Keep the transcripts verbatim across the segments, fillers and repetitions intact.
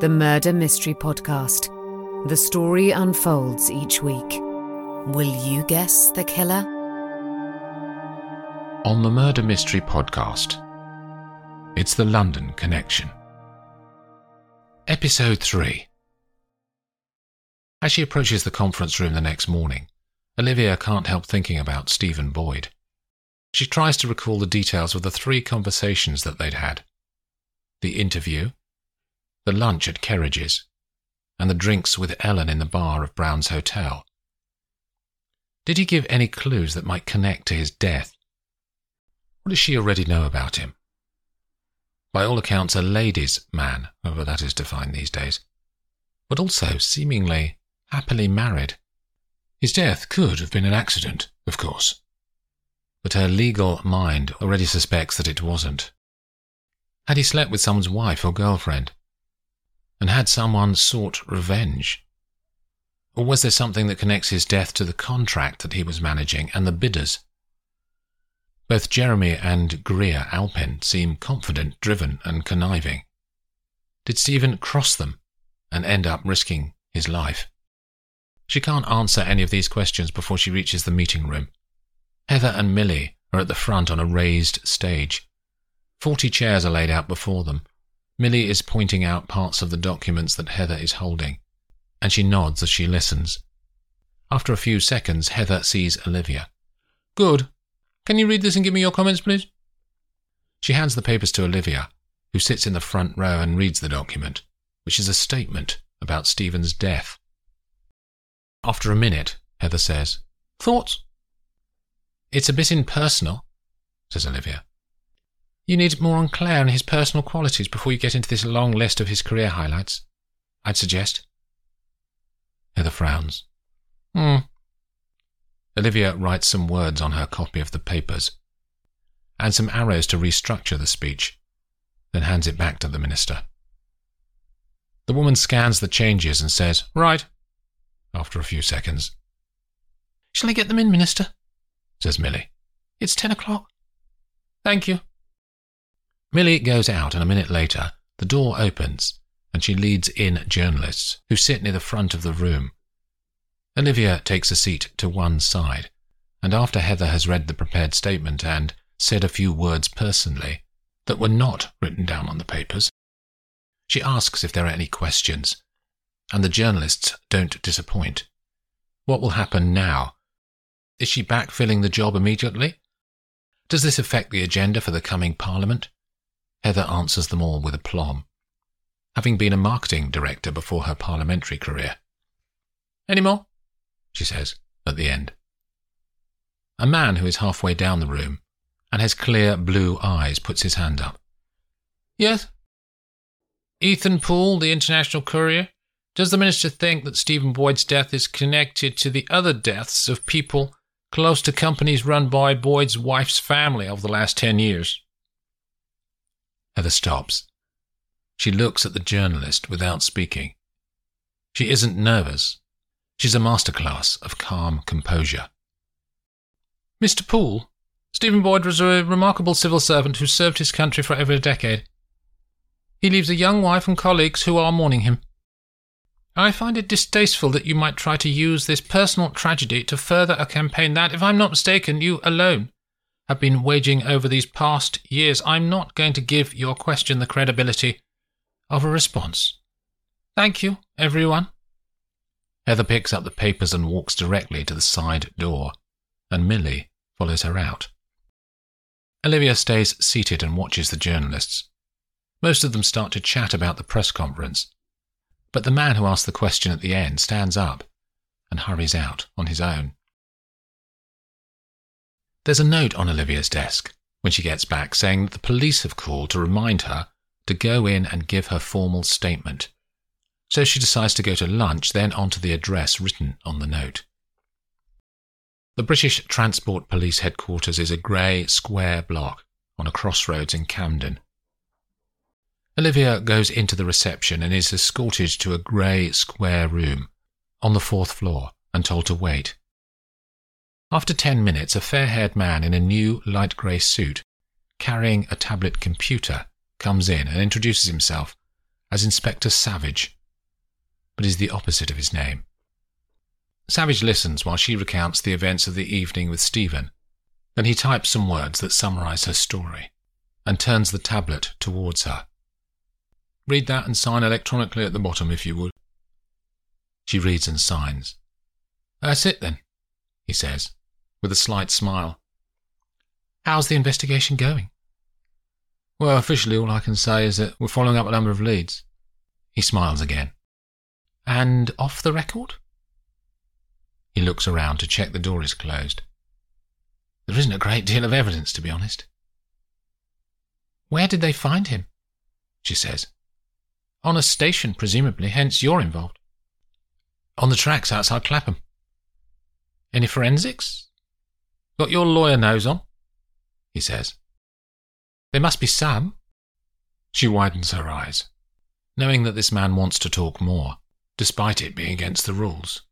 The Murder Mystery Podcast. The story unfolds each week. Will you guess the killer? On the Murder Mystery Podcast, it's the London Connection. Episode three. As she approaches the conference room the next morning, Olivia can't help thinking about Stephen Boyd. She tries to recall the details of the three conversations that they'd had. The interview, the lunch at Kerridge's, and the drinks with Ellen in the bar of Brown's Hotel. Did he give any clues that might connect to his death? What does she already know about him? By all accounts, a ladies' man, however that is defined these days, but also seemingly happily married. His death could have been an accident, of course, but her legal mind already suspects that it wasn't. Had he slept with someone's wife or girlfriend? And had someone sought revenge? Or was there something that connects his death to the contract that he was managing and the bidders? Both Jeremy and Greer Alpin seem confident, driven, and conniving. Did Stephen cross them and end up risking his life? She can't answer any of these questions before she reaches the meeting room. Heather and Millie are at the front on a raised stage. Forty chairs are laid out before them. Millie is pointing out parts of the documents that Heather is holding, and she nods as she listens. After a few seconds, Heather sees Olivia. "Good. Can you read this and give me your comments, please?" She hands the papers to Olivia, who sits in the front row and reads the document, which is a statement about Stephen's death. After a minute, Heather says, "Thoughts?" "It's a bit impersonal," says Olivia. "You need more on Claire and his personal qualities before you get into this long list of his career highlights, I'd suggest." Heather frowns. Hmm. Olivia writes some words on her copy of the papers, and some arrows to restructure the speech, then hands it back to the minister. The woman scans the changes and says, "Right," after a few seconds. "Shall I get them in, Minister?" says Millie. "It's ten o'clock. "Thank you." Millie goes out, and a minute later, the door opens, and she leads in journalists, who sit near the front of the room. Olivia takes a seat to one side, and after Heather has read the prepared statement and said a few words personally that were not written down on the papers, she asks if there are any questions, and the journalists don't disappoint. What will happen now? Is she backfilling the job immediately? Does this affect the agenda for the coming Parliament? Heather answers them all with aplomb, having been a marketing director before her parliamentary career. "Any more?" she says, at the end. A man who is halfway down the room and has clear blue eyes puts his hand up. "Yes?" "Ethan Poole, the International Courier. Does the Minister think that Stephen Boyd's death is connected to the other deaths of people close to companies run by Boyd's wife's family over the last ten years? Heather stops. She looks at the journalist without speaking. She isn't nervous. She's a masterclass of calm composure. "Mister Poole, Stephen Boyd was a remarkable civil servant who served his country for over a decade. He leaves a young wife and colleagues who are mourning him. I find it distasteful that you might try to use this personal tragedy to further a campaign that, if I'm not mistaken, you alone have been waging over these past years. I'm not going to give your question the credibility of a response. Thank you, everyone." Heather picks up the papers and walks directly to the side door, and Millie follows her out. Olivia stays seated and watches the journalists. Most of them start to chat about the press conference, but the man who asked the question at the end stands up and hurries out on his own. There's a note on Olivia's desk when she gets back saying that the police have called to remind her to go in and give her formal statement. So she decides to go to lunch, then on to the address written on the note. The British Transport Police Headquarters is a grey square block on a crossroads in Camden. Olivia goes into the reception and is escorted to a grey square room on the fourth floor and told to wait. After ten minutes, a fair-haired man in a new light grey suit, carrying a tablet computer, comes in and introduces himself as Inspector Savage, but is the opposite of his name. Savage listens while she recounts the events of the evening with Stephen. Then he types some words that summarise her story, and turns the tablet towards her. "Read that and sign electronically at the bottom, if you would." She reads and signs. "That's it, then," he says, with a slight smile. "How's the investigation going?" "Well, officially all I can say is that we're following up a number of leads." He smiles again. "And off the record?" He looks around to check the door is closed. "There isn't a great deal of evidence, to be honest." "Where did they find him?" she says. "On a station, presumably, hence you're involved." "On the tracks outside Clapham." "Any forensics?" "Got your lawyer nose on," he says. "There must be some." She widens her eyes, knowing that this man wants to talk more, despite it being against the rules.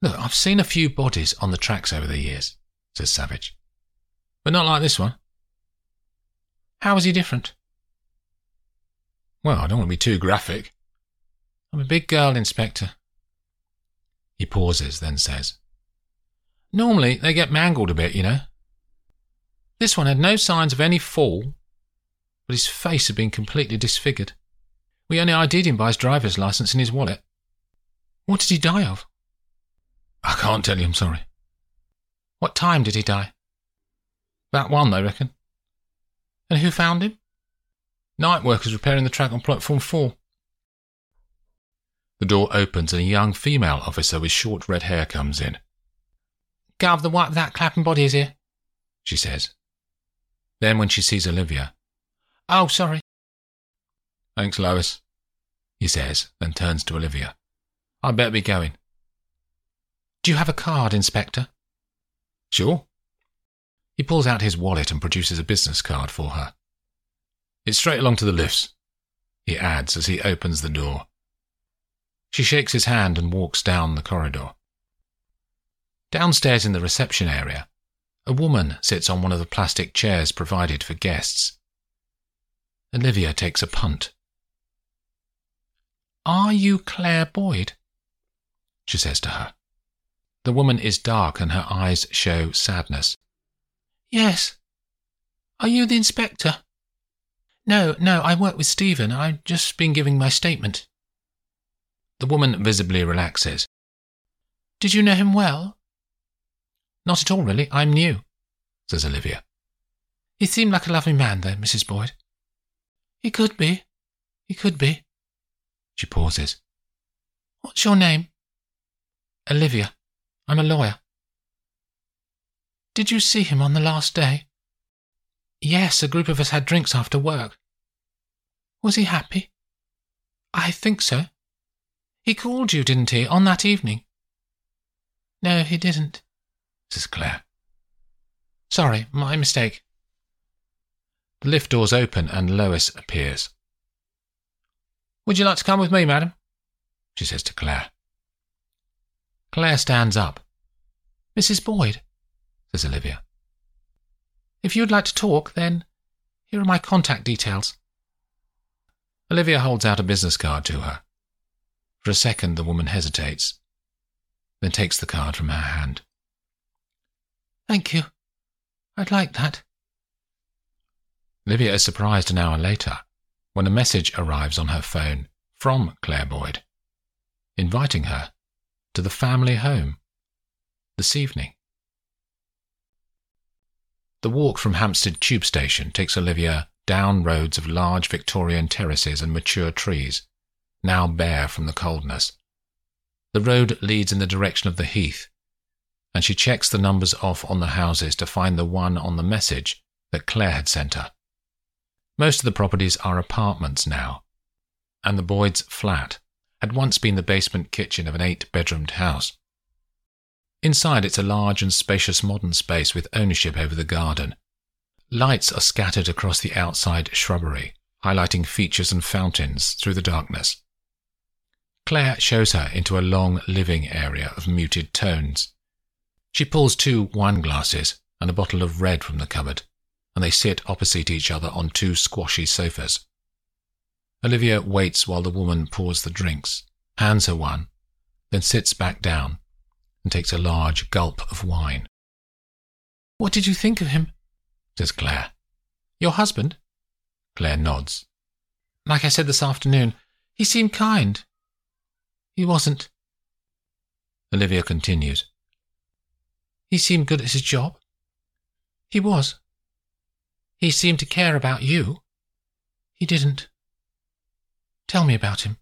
"Look, I've seen a few bodies on the tracks over the years," says Savage, "but not like this one." "How is he different?" "Well, I don't want to be too graphic. I'm a big girl, Inspector." He pauses, then says, "Normally they get mangled a bit, you know. This one had no signs of any fall, but his face had been completely disfigured. We only ID'd him by his driver's licence and his wallet." "What did he die of?" "I can't tell you, I'm sorry." "What time did he die?" "About one, they reckon." "And who found him?" "Night workers repairing the track on platform four." The door opens and a young female officer with short red hair comes in. "Gov, the wipe of that Clapham body is here," she says. Then when she sees Olivia, "Oh, sorry." "Thanks, Lois," he says, then turns to Olivia. "I'd better be going." "Do you have a card, Inspector?" "Sure." He pulls out his wallet and produces a business card for her. "It's straight along to the lifts," he adds as he opens the door. She shakes his hand and walks down the corridor. Downstairs in the reception area, a woman sits on one of the plastic chairs provided for guests. Olivia takes a punt. "Are you Claire Boyd?" she says to her. The woman is dark and her eyes show sadness. "Yes. Are you the inspector?" "No, no, I work with Stephen. I've just been giving my statement." The woman visibly relaxes. "Did you know him well?" "Not at all, really. I'm new," says Olivia. "He seemed like a lovely man, though, Missus Boyd." "He could be. He could be." She pauses. "What's your name?" "Olivia. I'm a lawyer." "Did you see him on the last day?" "Yes, a group of us had drinks after work." "Was he happy?" "I think so." "He called you, didn't he, on that evening?" "No, he didn't," says Claire. "Sorry, my mistake." The lift doors open and Lois appears. "Would you like to come with me, madam?" she says to Claire. Claire stands up. "Missus Boyd," says Olivia, "if you would like to talk, then here are my contact details." Olivia holds out a business card to her. For a second the woman hesitates, then takes the card from her hand. "Thank you. I'd like that." Olivia is surprised an hour later when a message arrives on her phone from Claire Boyd, inviting her to the family home this evening. The walk from Hampstead Tube Station takes Olivia down roads of large Victorian terraces and mature trees, now bare from the coldness. The road leads in the direction of the heath, and she checks the numbers off on the houses to find the one on the message that Claire had sent her. Most of the properties are apartments now, and the Boyd's flat had once been the basement kitchen of an eight-bedroomed house. Inside it's a large and spacious modern space with ownership over the garden. Lights are scattered across the outside shrubbery, highlighting features and fountains through the darkness. Claire shows her into a long living area of muted tones. She pulls two wine glasses and a bottle of red from the cupboard, and they sit opposite each other on two squashy sofas. Olivia waits while the woman pours the drinks, hands her one, then sits back down and takes a large gulp of wine. "What did you think of him?" says Claire. "Your husband?" Claire nods. "Like I said this afternoon, he seemed kind. He wasn't." Olivia continues. "He seemed good at his job." "He was." "He seemed to care about you." "He didn't." "Tell me about him,"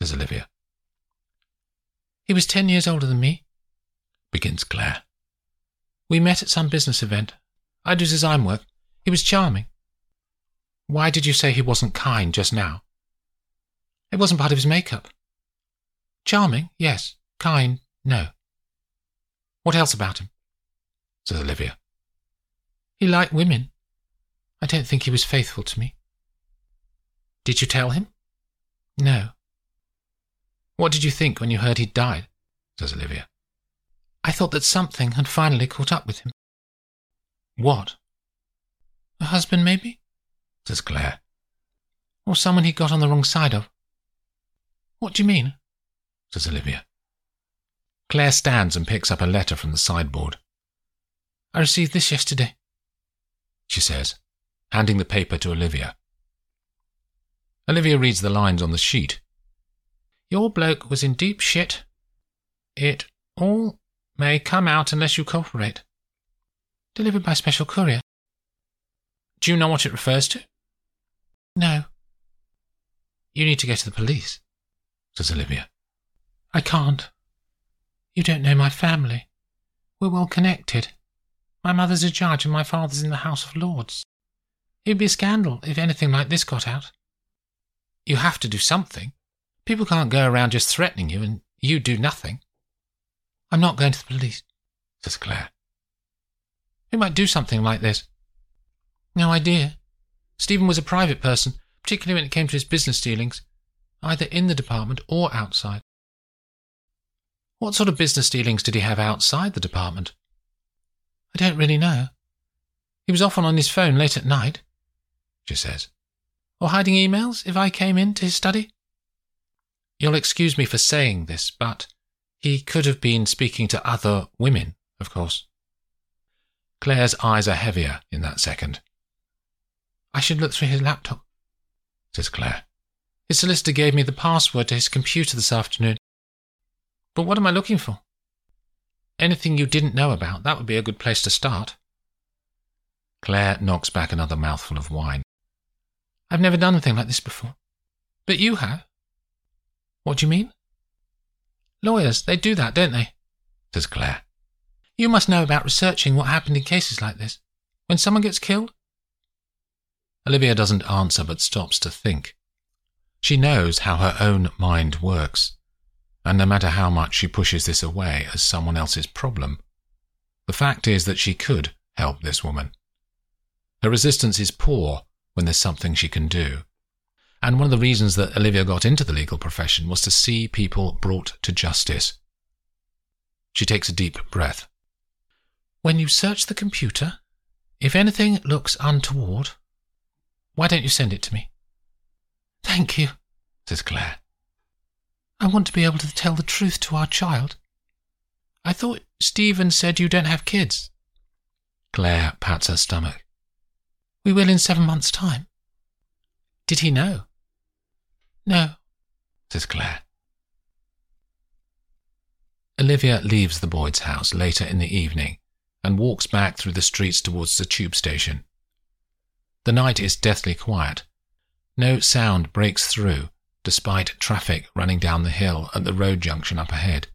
says Olivia. "He was ten years older than me," begins Claire. "We met at some business event. I do design work. He was charming." "Why did you say he wasn't kind just now?" "It wasn't part of his make-up." "Charming, yes. Kind, no." "What else about him?" says Olivia. "He liked women. I don't think he was faithful to me." "Did you tell him?" "No." "What did you think when you heard he'd died?" says Olivia. "I thought that something had finally caught up with him." "What?" "A husband, maybe?" says Claire. "Or someone he got on the wrong side of." "What do you mean?" says Olivia. Claire stands and picks up a letter from the sideboard. "I received this yesterday," she says, handing the paper to Olivia. Olivia reads the lines on the sheet. "Your bloke was in deep shit. It all may come out unless you cooperate. Delivered by special courier." "Do you know what it refers to?" "No." "You need to go to the police," says Olivia. "I can't. You don't know my family. We're well connected. My mother's a judge and my father's in the House of Lords. It would be a scandal if anything like this got out." "You have to do something. People can't go around just threatening you and you do nothing." "I'm not going to the police," says Claire. "Who might do something like this?" "No idea. Stephen was a private person, particularly when it came to his business dealings, either in the department or outside." "What sort of business dealings did he have outside the department?" "I don't really know. He was often on his phone late at night," she says, "or hiding emails if I came in to his study." "You'll excuse me for saying this, but he could have been speaking to other women, of course." Claire's eyes are heavier in that second. "I should look through his laptop," says Claire. "His solicitor gave me the password to his computer this afternoon." "But what am I looking for?" "Anything you didn't know about, that would be a good place to start." Claire knocks back another mouthful of wine. "I've never done anything like this before." "But you have." "What do you mean?" "Lawyers, they do that, don't they?" says Claire. "You must know about researching what happened in cases like this. When someone gets killed?" Olivia doesn't answer but stops to think. She knows how her own mind works, and no matter how much she pushes this away as someone else's problem, the fact is that she could help this woman. Her resistance is poor when there's something she can do, and one of the reasons that Olivia got into the legal profession was to see people brought to justice. She takes a deep breath. "When you search the computer, if anything looks untoward, why don't you send it to me?" "Thank you," says Claire. "I want to be able to tell the truth to our child." "I thought Stephen said you don't have kids." Claire pats her stomach. "We will in seven months' time." "Did he know?" "No," says Claire. Olivia leaves the Boyd's house later in the evening and walks back through the streets towards the tube station. The night is deathly quiet. No sound breaks through, despite traffic running down the hill at the road junction up ahead.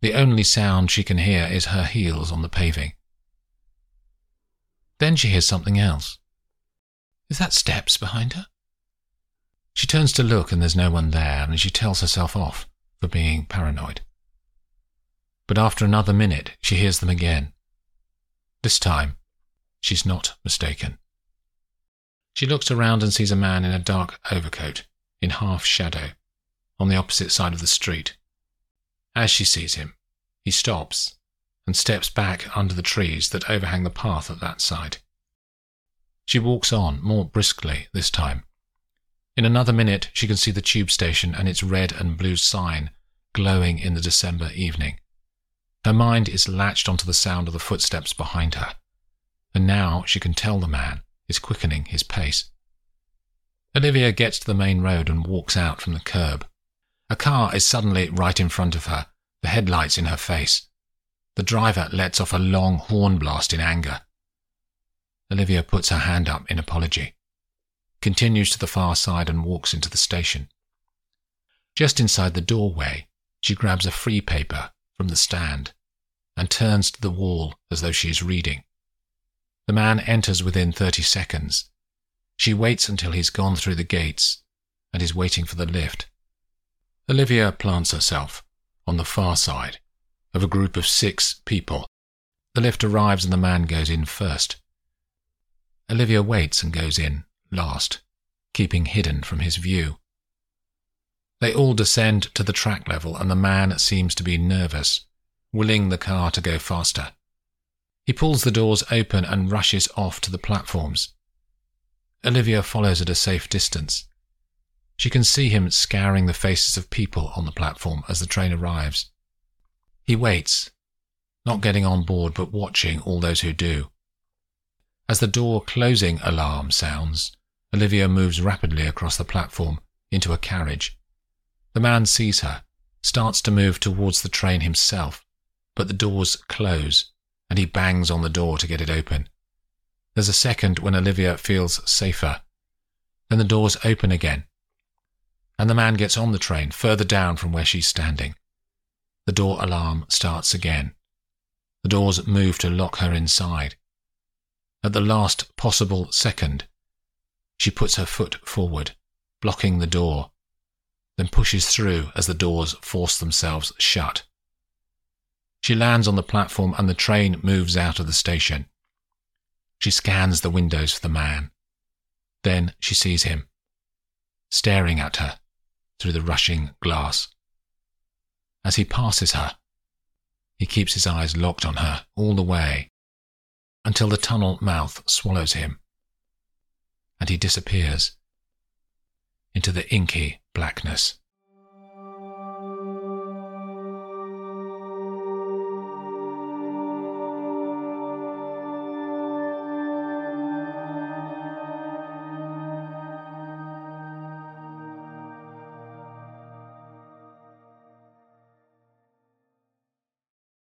The only sound she can hear is her heels on the paving. Then she hears something else. Is that steps behind her? She turns to look and there's no one there, and she tells herself off for being paranoid. But after another minute, she hears them again. This time, she's not mistaken. She looks around and sees a man in a dark overcoat, in half-shadow, on the opposite side of the street. As she sees him, he stops and steps back under the trees that overhang the path at that side. She walks on, more briskly this time, In another minute she could see the tube station and its red and blue sign glowing in the December evening. Her mind is latched onto the sound of the footsteps behind her, and now she can tell the man is quickening his pace. Olivia gets to the main road and walks out from the curb. A car is suddenly right in front of her, the headlights in her face. The driver lets off a long horn blast in anger. Olivia puts her hand up in apology, continues to the far side and walks into the station. Just inside the doorway, she grabs a free paper from the stand and turns to the wall as though she is reading. The man enters within thirty seconds. She waits until he's gone through the gates and is waiting for the lift. Olivia plants herself on the far side of a group of six people. The lift arrives and the man goes in first. Olivia waits and goes in last, keeping hidden from his view. They all descend to the track level and the man seems to be nervous, willing the car to go faster. He pulls the doors open and rushes off to the platforms. Olivia follows at a safe distance. She can see him scouring the faces of people on the platform as the train arrives. He waits, not getting on board but watching all those who do. As the door closing alarm sounds, Olivia moves rapidly across the platform into a carriage. The man sees her, starts to move towards the train himself, but the doors close and he bangs on the door to get it open. There's a second when Olivia feels safer. Then the doors open again, and the man gets on the train further down from where she's standing. The door alarm starts again. The doors move to lock her inside. At the last possible second, she puts her foot forward, blocking the door, then pushes through as the doors force themselves shut. She lands on the platform and the train moves out of the station. She scans the windows for the man. Then she sees him, staring at her through the rushing glass. As he passes her, he keeps his eyes locked on her all the way until the tunnel mouth swallows him, and he disappears into the inky blackness.